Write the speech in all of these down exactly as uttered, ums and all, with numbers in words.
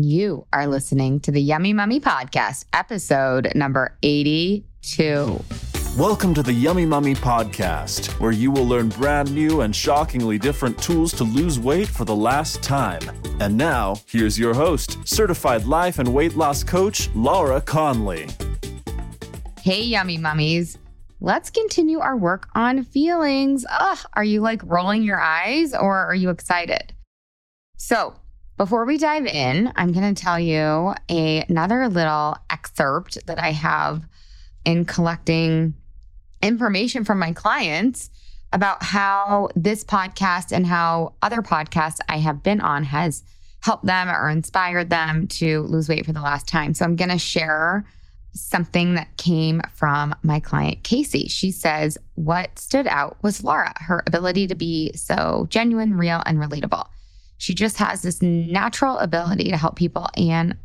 You are listening to the Yummy Mummy Podcast, episode number eighty-two. Welcome to the Yummy Mummy Podcast, where you will learn brand new and shockingly different tools to lose weight for the last time. And now, here's your host, certified life and weight loss coach, Laura Conley. Hey, Yummy Mummies. Let's continue our work on feelings. Ugh, are you like rolling your eyes or are you excited? So before we dive in, I'm going to tell you a, another little excerpt that I have in collecting information from my clients about how this podcast and how other podcasts I have been on has helped them or inspired them to lose weight for the last time. So I'm going to share something that came from my client, Casey. She says, what stood out was Laura, her ability to be so genuine, real, and relatable. She just has this natural ability to help people. And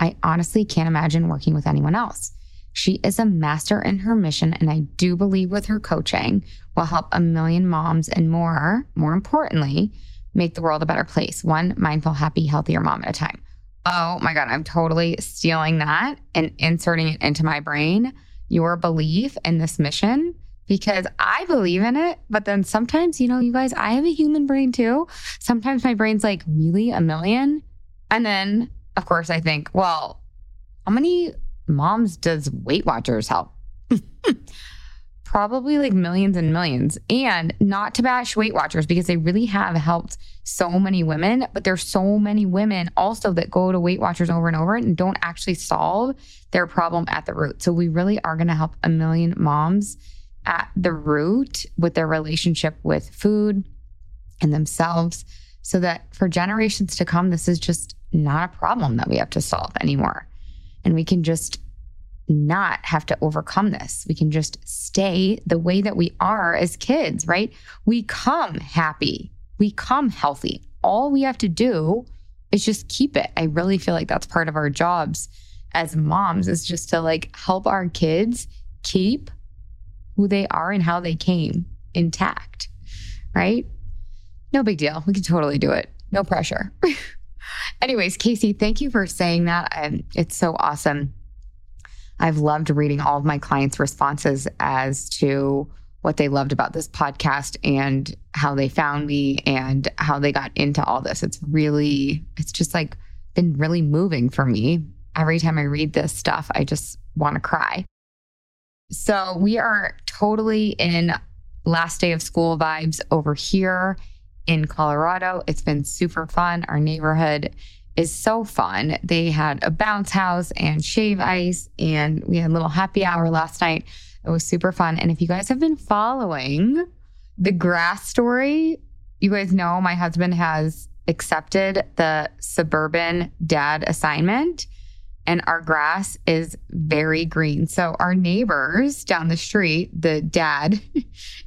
I honestly can't imagine working with anyone else. She is a master in her mission. And I do believe with her coaching will help a million moms and more, more importantly, make the world a better place. One mindful, happy, healthier mom at a time. Oh my God, I'm totally stealing that and inserting it into my brain, your belief in this mission, because I believe in it. But then sometimes, you know, you guys, I have a human brain too. Sometimes my brain's like, really, a million? And then, of course, I think, well, how many moms does Weight Watchers help? Probably like millions and millions. And not to bash Weight Watchers, because they really have helped so many women, but there's so many women also that go to Weight Watchers over and over and don't actually solve their problem at the root. So we really are going to help a million moms at the root with their relationship with food and themselves, so that for generations to come, this is just not a problem that we have to solve anymore. And we can just not have to overcome this. We can just stay the way that we are as kids, right? We come happy. We come healthy. All we have to do is just keep it. I really feel like that's part of our jobs as moms, is just to like help our kids keep who they are and how they came intact, right? No big deal. We can totally do it. No pressure. Anyways, Casey, thank you for saying that. Um, it's so awesome. I've loved reading all of my clients' responses as to what they loved about this podcast and how they found me and how they got into all this. It's really, it's just like been really moving for me. Every time I read this stuff, I just want to cry. So we are totally in last day of school vibes over here in Colorado. It's been super fun. Our neighborhood is so fun. They had a bounce house and shave ice, and we had a little happy hour last night. It was super fun. And if you guys have been following the grass story, you guys know my husband has accepted the suburban dad assignment, and our grass is very green. So our neighbors down the street, the dad,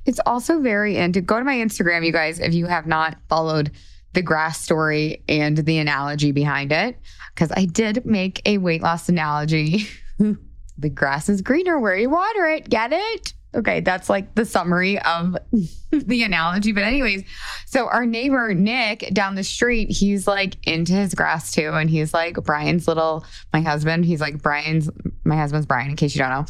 it's also very into. Go to my Instagram, you guys, if you have not followed the grass story and the analogy behind it, because I did make a weight loss analogy. The grass is greener where you water it. Get it? Okay, that's like the summary of the analogy. But anyways, so our neighbor, Nick, down the street, he's like into his grass too. And he's like Brian's little, my husband, he's like Brian's, my husband's Brian, in case you don't know.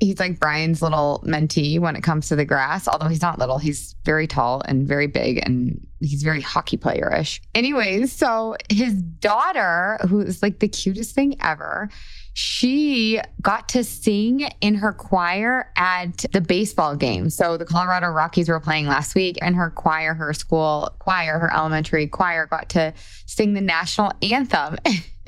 He's like Brian's little mentee when it comes to the grass, although he's not little. He's very tall and very big, and he's very hockey player-ish. Anyways, so his daughter, who is like the cutest thing ever, she got to sing in her choir at the baseball game. So the Colorado Rockies were playing last week, and her choir, her school choir, her elementary choir, got to sing the national anthem.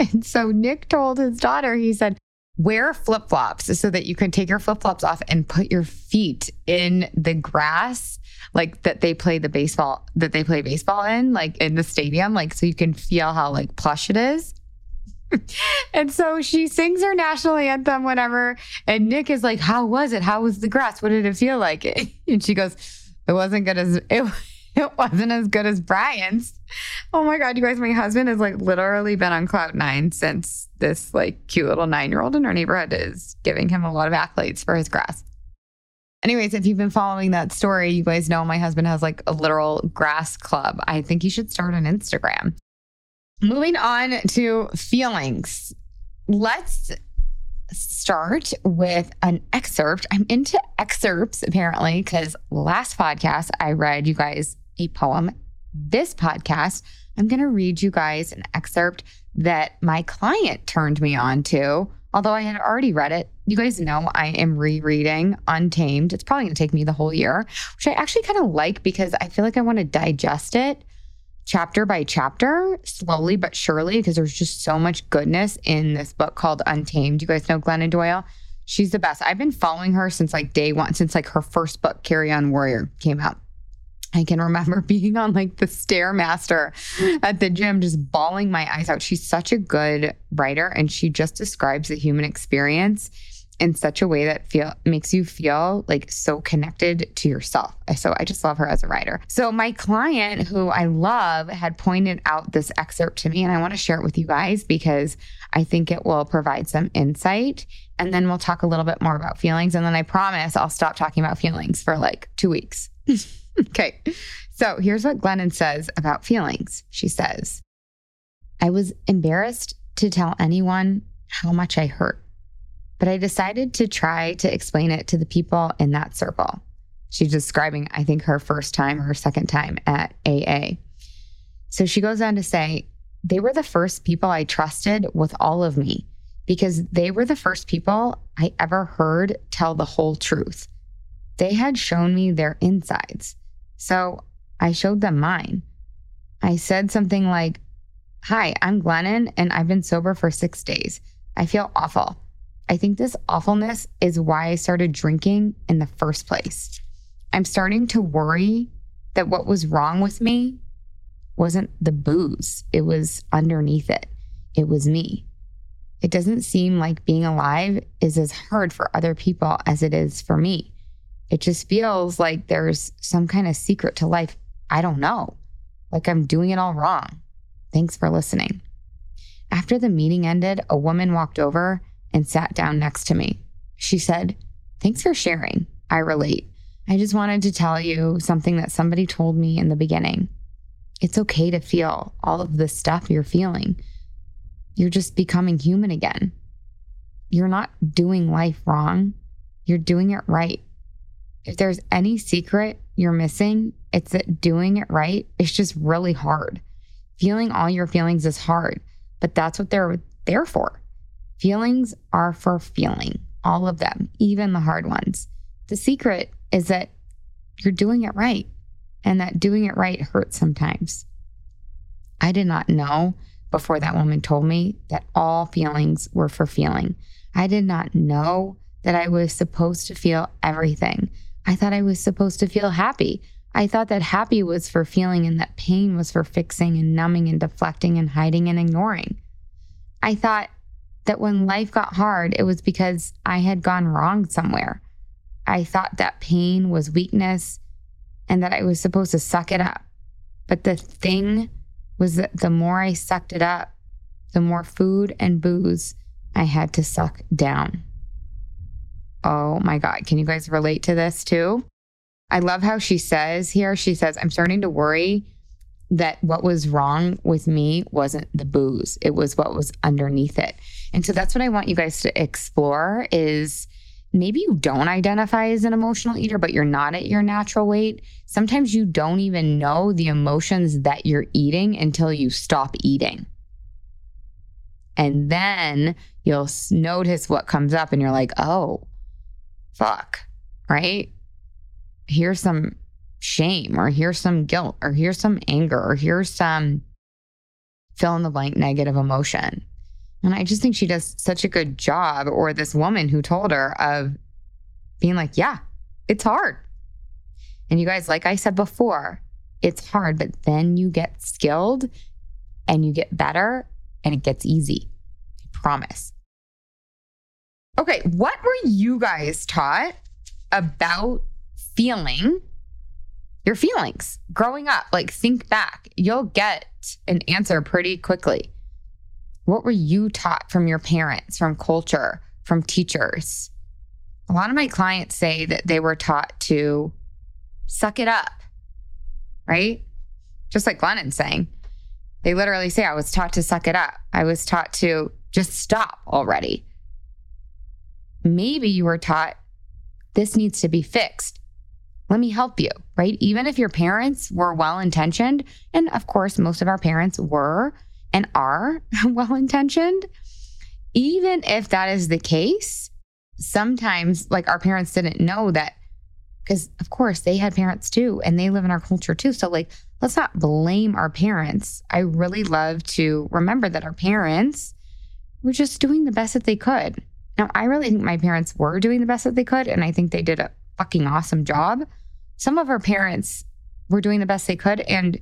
And so Nick told his daughter, he said, wear flip-flops so that you can take your flip-flops off and put your feet in the grass, like that they play the baseball, that they play baseball in, like in the stadium, like so you can feel how like plush it is. And so she sings her national anthem, whatever. And Nick is like, how was it? How was the grass? What did it feel like? And she goes, it wasn't good as it It wasn't as good as Brian's. Oh my God, you guys, my husband has like literally been on cloud nine since this like cute little nine-year-old in our neighborhood is giving him a lot of accolades for his grass. Anyways, if you've been following that story, you guys know my husband has like a literal grass club. I think you should start on Instagram. Moving on to feelings. Let's start with an excerpt. I'm into excerpts apparently, because last podcast I read you guys a poem. This podcast, I'm going to read you guys an excerpt that my client turned me on to. Although I had already read it, you guys know I am rereading Untamed. It's probably going to take me the whole year, which I actually kind of like because I feel like I want to digest it chapter by chapter, slowly but surely, because there's just so much goodness in this book called Untamed. You guys know Glennon Doyle? She's the best. I've been following her since like day one, since like her first book, Carry On Warrior, came out. I can remember being on like the Stairmaster at the gym, just bawling my eyes out. She's such a good writer, and she just describes the human experience in such a way that feel makes you feel like so connected to yourself. So I just love her as a writer. So my client, who I love, had pointed out this excerpt to me, and I want to share it with you guys because I think it will provide some insight. And then we'll talk a little bit more about feelings. And then I promise I'll stop talking about feelings for like two weeks. Okay, so here's what Glennon says about feelings. She says, I was embarrassed to tell anyone how much I hurt, but I decided to try to explain it to the people in that circle. She's describing, I think, her first time or her second time at A A. So she goes on to say, they were the first people I trusted with all of me because they were the first people I ever heard tell the whole truth. They had shown me their insides. So I showed them mine. I said something like, hi, I'm Glennon and I've been sober for six days. I feel awful. I think this awfulness is why I started drinking in the first place. I'm starting to worry that what was wrong with me wasn't the booze. It was underneath it. It was me. It doesn't seem like being alive is as hard for other people as it is for me. It just feels like there's some kind of secret to life. I don't know. Like I'm doing it all wrong. Thanks for listening. After the meeting ended, a woman walked over and sat down next to me. She said, thanks for sharing. I relate. I just wanted to tell you something that somebody told me in the beginning. It's okay to feel all of the stuff you're feeling. You're just becoming human again. You're not doing life wrong. You're doing it right. If there's any secret you're missing, it's that doing it right is just really hard. Feeling all your feelings is hard, but that's what they're there for. Feelings are for feeling, all of them, even the hard ones. The secret is that you're doing it right and that doing it right hurts sometimes. I did not know before that woman told me that all feelings were for feeling. I did not know that I was supposed to feel everything. I thought I was supposed to feel happy. I thought that happy was for feeling and that pain was for fixing and numbing and deflecting and hiding and ignoring. I thought that when life got hard, it was because I had gone wrong somewhere. I thought that pain was weakness and that I was supposed to suck it up. But the thing was that the more I sucked it up, the more food and booze I had to suck down. Oh my God. Can you guys relate to this too? I love how she says here, she says, I'm starting to worry that what was wrong with me wasn't the booze. It was what was underneath it. And so that's what I want you guys to explore is maybe you don't identify as an emotional eater, but you're not at your natural weight. Sometimes you don't even know the emotions that you're eating until you stop eating. And then you'll notice what comes up and you're like, oh, fuck, right? Here's some shame or here's some guilt or here's some anger or here's some fill in the blank negative emotion. And I just think she does such a good job, or this woman who told her, of being like, yeah, it's hard. And you guys, like I said before, it's hard, but then you get skilled and you get better and it gets easy. I promise. Okay, what were you guys taught about feeling your feelings growing up? Like, think back. You'll get an answer pretty quickly. What were you taught from your parents, from culture, from teachers? A lot of my clients say that they were taught to suck it up, right? Just like Glennon's saying. They literally say, I was taught to suck it up. I was taught to just stop already. Maybe you were taught this needs to be fixed. Let me help you, right? Even if your parents were well-intentioned, and of course, most of our parents were and are well-intentioned, even if that is the case, sometimes like our parents didn't know that, because of course they had parents too, and they live in our culture too. So like, let's not blame our parents. I really love to remember that our parents were just doing the best that they could. Now, I really think my parents were doing the best that they could, and I think they did a fucking awesome job. Some of our parents were doing the best they could, and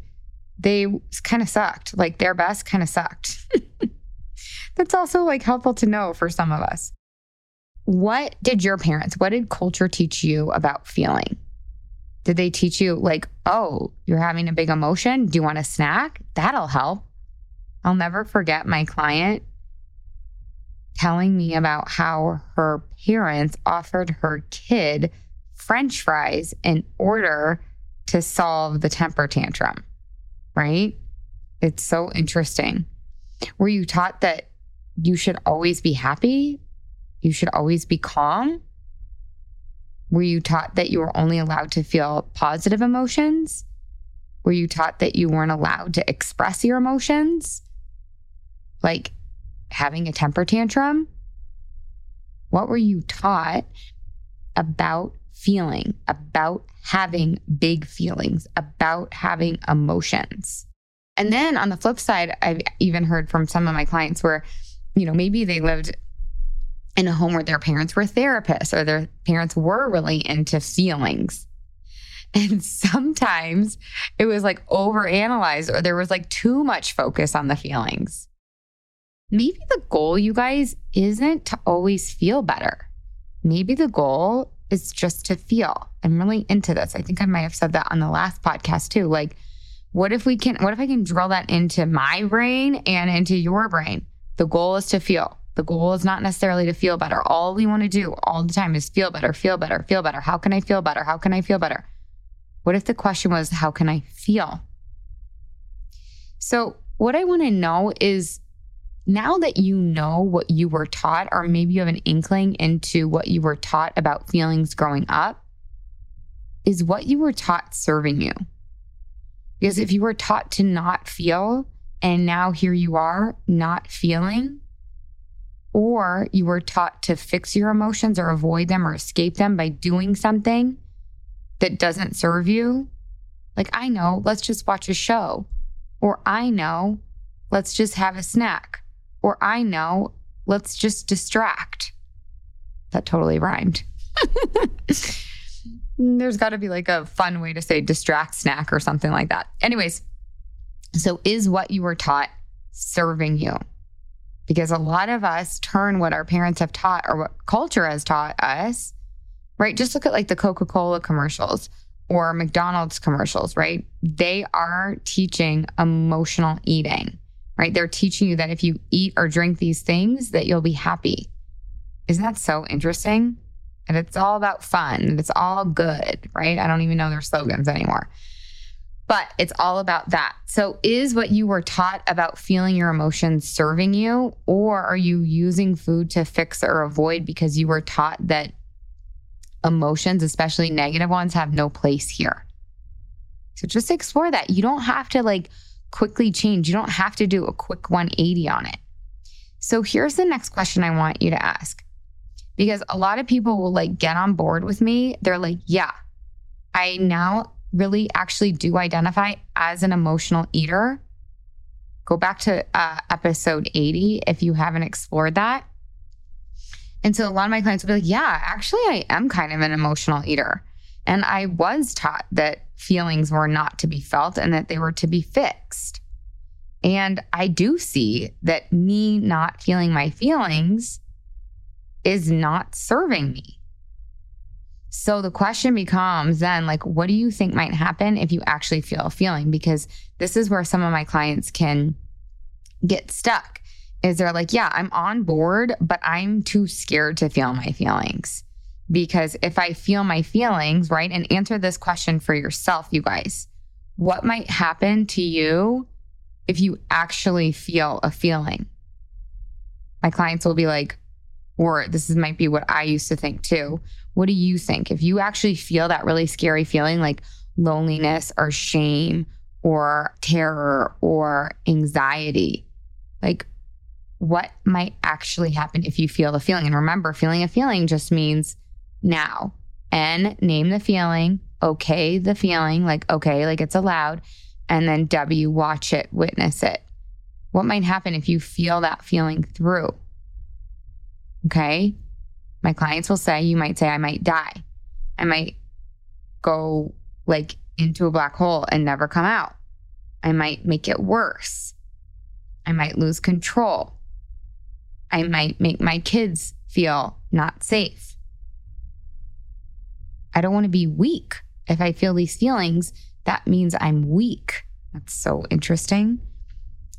they kind of sucked. Like, their best kind of sucked. That's also like helpful to know for some of us. What did your parents, what did culture teach you about feeling? Did they teach you like, oh, you're having a big emotion? Do you want a snack? That'll help. I'll never forget my client telling me about how her parents offered her kid French fries in order to solve the temper tantrum, right? It's so interesting. Were you taught that you should always be happy? You should always be calm? Were you taught that you were only allowed to feel positive emotions? Were you taught that you weren't allowed to express your emotions? Like having a temper tantrum? What were you taught about feeling, about having big feelings, about having emotions? And then on the flip side, I've even heard from some of my clients where, you know, maybe they lived in a home where their parents were therapists or their parents were really into feelings. And sometimes it was like overanalyzed, or there was like too much focus on the feelings. Maybe the goal, you guys, isn't to always feel better. Maybe the goal is just to feel. I'm really into this. I think I might have said that on the last podcast too. Like, what if we can, what if I can drill that into my brain and into your brain? The goal is to feel. The goal is not necessarily to feel better. All we want to do all the time is feel better, feel better, feel better. How can I feel better? How can I feel better? What if the question was, how can I feel? So what I want to know is, now that you know what you were taught, or maybe you have an inkling into what you were taught about feelings growing up, is what you were taught serving you? Because if you were taught to not feel, and now here you are not feeling, or you were taught to fix your emotions or avoid them or escape them by doing something that doesn't serve you. Like, I know, let's just watch a show. Or I know, let's just have a snack. Or I know, let's just distract. That totally rhymed. There's got to be like a fun way to say distract, snack, or something like that. Anyways, so is what you were taught serving you? Because a lot of us turn what our parents have taught or what culture has taught us, right? Just look at like the Coca-Cola commercials or McDonald's commercials, right? They are teaching emotional eating, right? They're teaching you that if you eat or drink these things, that you'll be happy. Isn't that so interesting? And it's all about fun and it's all good, right? I don't even know their slogans anymore. But it's all about that. So is what you were taught about feeling your emotions serving you, or are you using food to fix or avoid because you were taught that emotions, especially negative ones, have no place here? So just explore that. You don't have to like quickly change. You don't have to do a quick one eighty on it. So here's the next question I want you to ask, because a lot of people will like get on board with me. They're like, yeah, I now really actually do identify as an emotional eater. Go back to uh, episode eighty if you haven't explored that. And so a lot of my clients will be like, yeah, actually I am kind of an emotional eater. And I was taught that feelings were not to be felt and that they were to be fixed. And I do see that me not feeling my feelings is not serving me. So the question becomes then, like, what do you think might happen if you actually feel a feeling? Because this is where some of my clients can get stuck, is they're like, yeah, I'm on board, but I'm too scared to feel my feelings. Because if I feel my feelings, right? And answer this question for yourself, you guys, what might happen to you if you actually feel a feeling. My clients will be like, or this is, might be what I used to think too. What do you think? If you actually feel that really scary feeling like loneliness or shame or terror or anxiety, like what might actually happen if you feel the feeling? And remember, feeling a feeling just means now. N, name the feeling, okay the feeling, like okay, like it's allowed. And then W, watch it, witness it. What might happen if you feel that feeling through? Okay. My clients will say, you might say, I might die. I might go like into a black hole and never come out. I might make it worse. I might lose control. I might make my kids feel not safe. I don't want to be weak. If I feel these feelings, that means I'm weak. That's so interesting.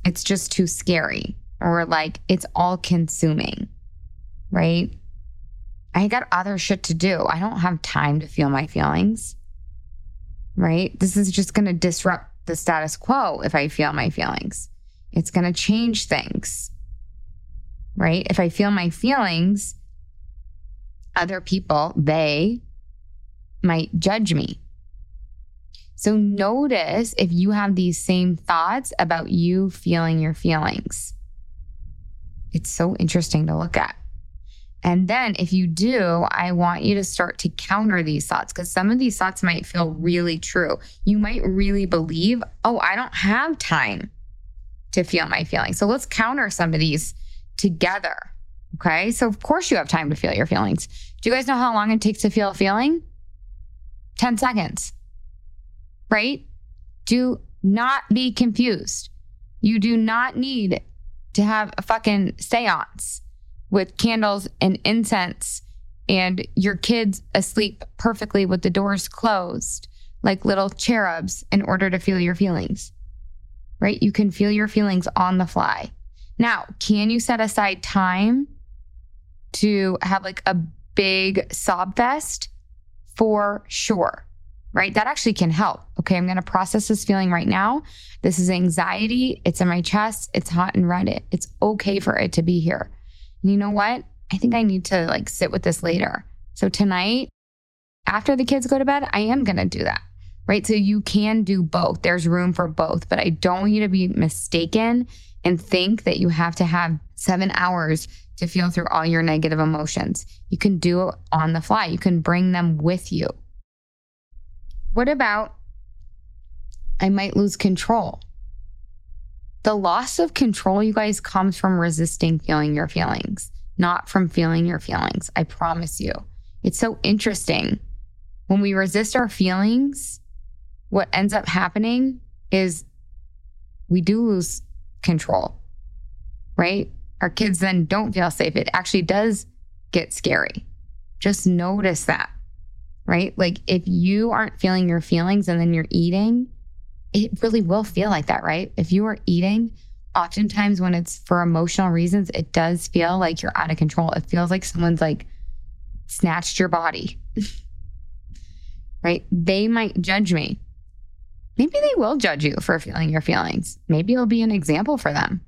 It's just too scary. Or like, it's all consuming, right? I got other shit to do. I don't have time to feel my feelings, right? This is just going to disrupt the status quo if I feel my feelings. It's going to change things, right? If I feel my feelings, other people, they might judge me. So notice if you have these same thoughts about you feeling your feelings. It's so interesting to look at. And then if you do, I want you to start to counter these thoughts, because some of these thoughts might feel really true. You might really believe, oh, I don't have time to feel my feelings. So let's counter some of these together. Okay. So of course you have time to feel your feelings. Do you guys know how long it takes to feel a feeling? ten seconds. Right? Do not be confused. You do not need to have a fucking seance with candles and incense and your kids asleep perfectly with the doors closed like little cherubs in order to feel your feelings, right? You can feel your feelings on the fly. Now, can you set aside time to have like a big sob fest? For sure. Right? That actually can help. Okay. I'm going to process this feeling right now. This is anxiety. It's in my chest. It's hot and red. It's okay for it to be here. And you know what? I think I need to like sit with this later. So tonight, after the kids go to bed, I am going to do that. Right? So you can do both. There's room for both, but I don't want you to be mistaken and think that you have to have seven hours to feel through all your negative emotions. You can do it on the fly. You can bring them with you. What about, I might lose control? The loss of control, you guys, comes from resisting feeling your feelings, not from feeling your feelings. I promise you. It's so interesting. When we resist our feelings, what ends up happening is we do lose control, right? Our kids then don't feel safe. It actually does get scary. Just notice that. Right? Like if you aren't feeling your feelings and then you're eating, it really will feel like that, right? If you are eating, oftentimes when it's for emotional reasons, it does feel like you're out of control. It feels like someone's like snatched your body, right? They might judge me. Maybe they will judge you for feeling your feelings. Maybe it'll be an example for them.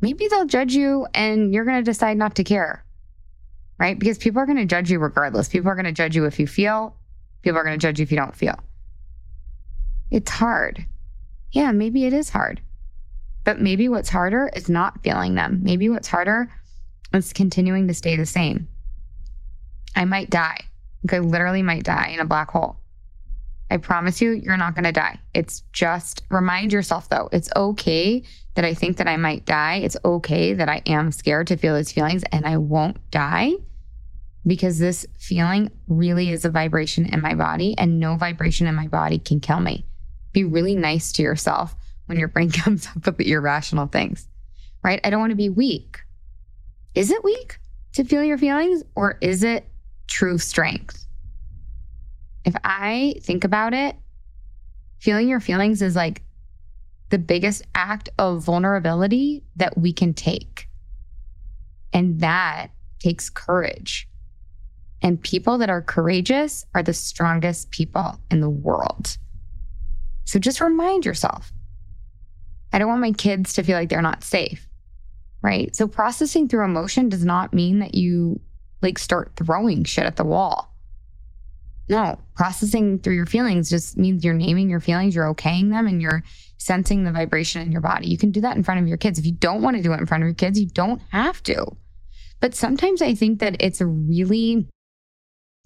Maybe they'll judge you and you're going to decide not to care. Right? Because people are going to judge you regardless. People are going to judge you if you feel. People are going to judge you if you don't feel. It's hard. Yeah, maybe it is hard. But maybe what's harder is not feeling them. Maybe what's harder is continuing to stay the same. I might die. Like I literally might die in a black hole. I promise you, you're not going to die. It's just, remind yourself though, it's okay that I think that I might die. It's okay that I am scared to feel these feelings, and I won't die. Because this feeling really is a vibration in my body, and no vibration in my body can kill me. Be really nice to yourself when your brain comes up with irrational things, right? I don't want to be weak. Is it weak to feel your feelings, or is it true strength? If I think about it, feeling your feelings is like the biggest act of vulnerability that we can take. And that takes courage. And people that are courageous are the strongest people in the world. So just remind yourself, I don't want my kids to feel like they're not safe, right? So processing through emotion does not mean that you like start throwing shit at the wall. No, processing through your feelings just means you're naming your feelings, you're okaying them, and you're sensing the vibration in your body. You can do that in front of your kids. If you don't want to do it in front of your kids, you don't have to. But sometimes I think that it's really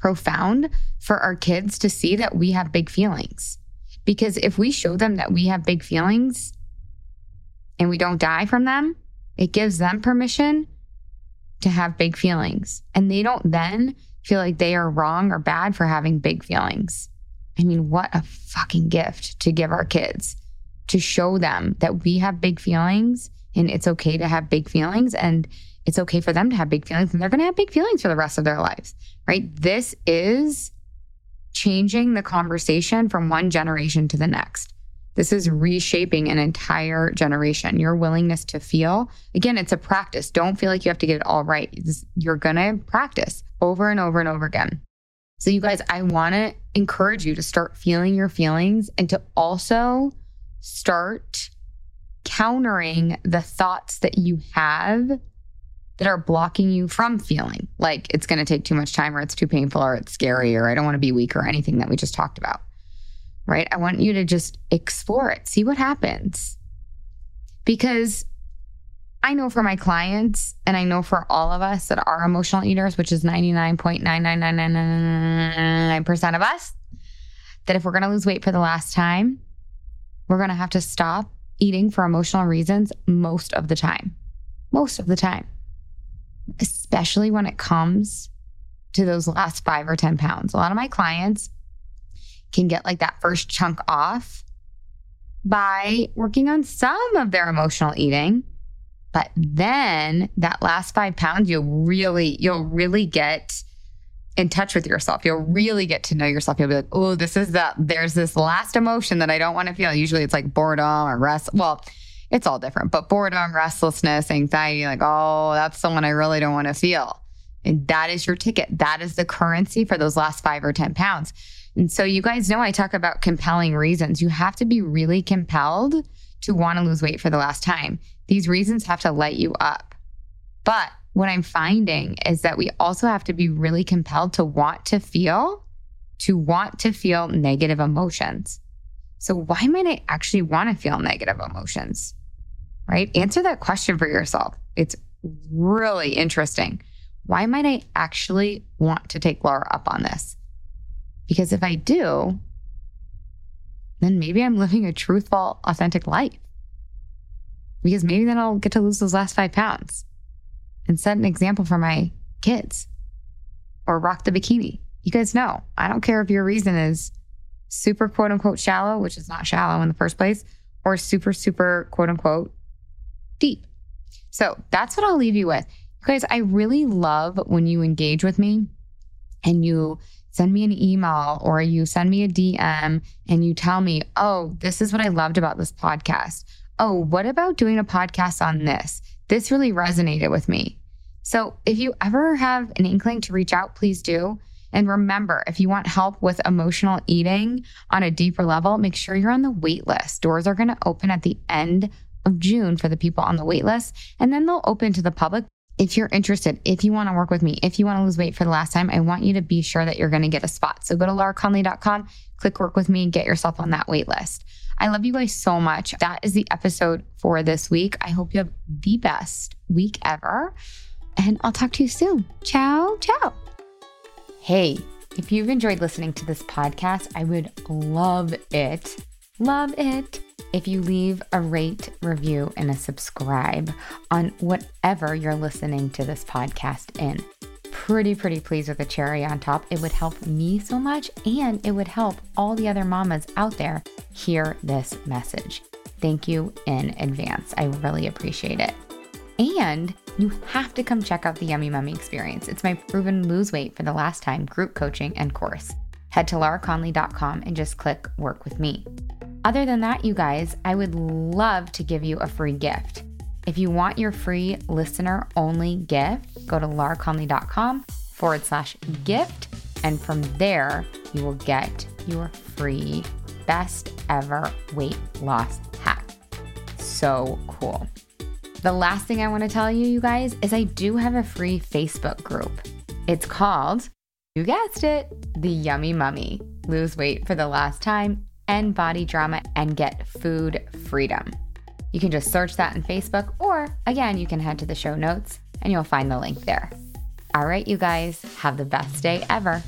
profound for our kids to see that we have big feelings. Because if we show them that we have big feelings and we don't die from them, it gives them permission to have big feelings. And they don't then feel like they are wrong or bad for having big feelings. I mean, what a fucking gift to give our kids, to show them that we have big feelings and it's okay to have big feelings, and it's okay for them to have big feelings, and they're going to have big feelings for the rest of their lives, right? This is changing the conversation from one generation to the next. This is reshaping an entire generation. Your willingness to feel, again, it's a practice. Don't feel like you have to get it all right. You're going to practice over and over and over again. So you guys, I want to encourage you to start feeling your feelings and to also start countering the thoughts that you have that are blocking you from feeling, like it's going to take too much time, or it's too painful, or it's scary, or I don't want to be weak, or anything that we just talked about, right? I want you to just explore it, see what happens. Because I know for my clients, and I know for all of us that are emotional eaters, which is ninety-nine point nine nine nine nine nine percent of us, that if we're going to lose weight for the last time, we're going to have to stop eating for emotional reasons most of the time, most of the time. Especially when it comes to those last five or ten pounds. A lot of my clients can get like that first chunk off by working on some of their emotional eating, but then that last five pounds, you'll really, you'll really get in touch with yourself. You'll really get to know yourself. You'll be like, oh, this is that, there's this last emotion that I don't want to feel. Usually it's like boredom or rest. Well, it's all different, but boredom, restlessness, anxiety, like, oh, that's the one I really don't want to feel. And that is your ticket. That is the currency for those last five or ten pounds. And so you guys know I talk about compelling reasons. You have to be really compelled to want to lose weight for the last time. These reasons have to light you up. But what I'm finding is that we also have to be really compelled to want to feel, to want to feel negative emotions. So why might I actually want to feel negative emotions, right? Answer that question for yourself. It's really interesting. Why might I actually want to take Laura up on this? Because if I do, then maybe I'm living a truthful, authentic life. Because maybe then I'll get to lose those last five pounds and set an example for my kids, or rock the bikini. You guys know, I don't care if your reason is super quote unquote shallow, which is not shallow in the first place, or super, super quote unquote deep. So that's what I'll leave you with. You guys, I really love when you engage with me and you send me an email or you send me a D M and you tell me, oh, this is what I loved about this podcast. Oh, what about doing a podcast on this? This really resonated with me. So if you ever have an inkling to reach out, please do. And remember, if you want help with emotional eating on a deeper level, make sure you're on the wait list. Doors are going to open at the end of June for the people on the wait list, and then they'll open to the public. If you're interested, if you want to work with me, if you want to lose weight for the last time, I want you to be sure that you're going to get a spot. So go to laura conley dot com, click work with me, and get yourself on that wait list. I love you guys so much. That is the episode for this week. I hope you have the best week ever, and I'll talk to you soon. Ciao, ciao. Hey, if you've enjoyed listening to this podcast, I would love it, love it, if you leave a rate, review, and a subscribe on whatever you're listening to this podcast in. Pretty, pretty pleased with the cherry on top. It would help me so much, and it would help all the other mamas out there hear this message. Thank you in advance. I really appreciate it. And you have to come check out the Yummy Mummy Experience. It's my proven lose weight for the last time group coaching and course. Head to laura conley dot com and just click work with me. Other than that, you guys, I would love to give you a free gift. If you want your free listener only gift, go to laura conley dot com forward slash gift. And from there, you will get your free best ever weight loss hack. so cool. The last thing I want to tell you, you guys, is I do have a free Facebook group. It's called, you guessed it, The Yummy Mummy. Lose weight for the last time, end body drama, and get food freedom. You can just search that on Facebook, or again, you can head to the show notes and you'll find the link there. All right, you guys, have the best day ever.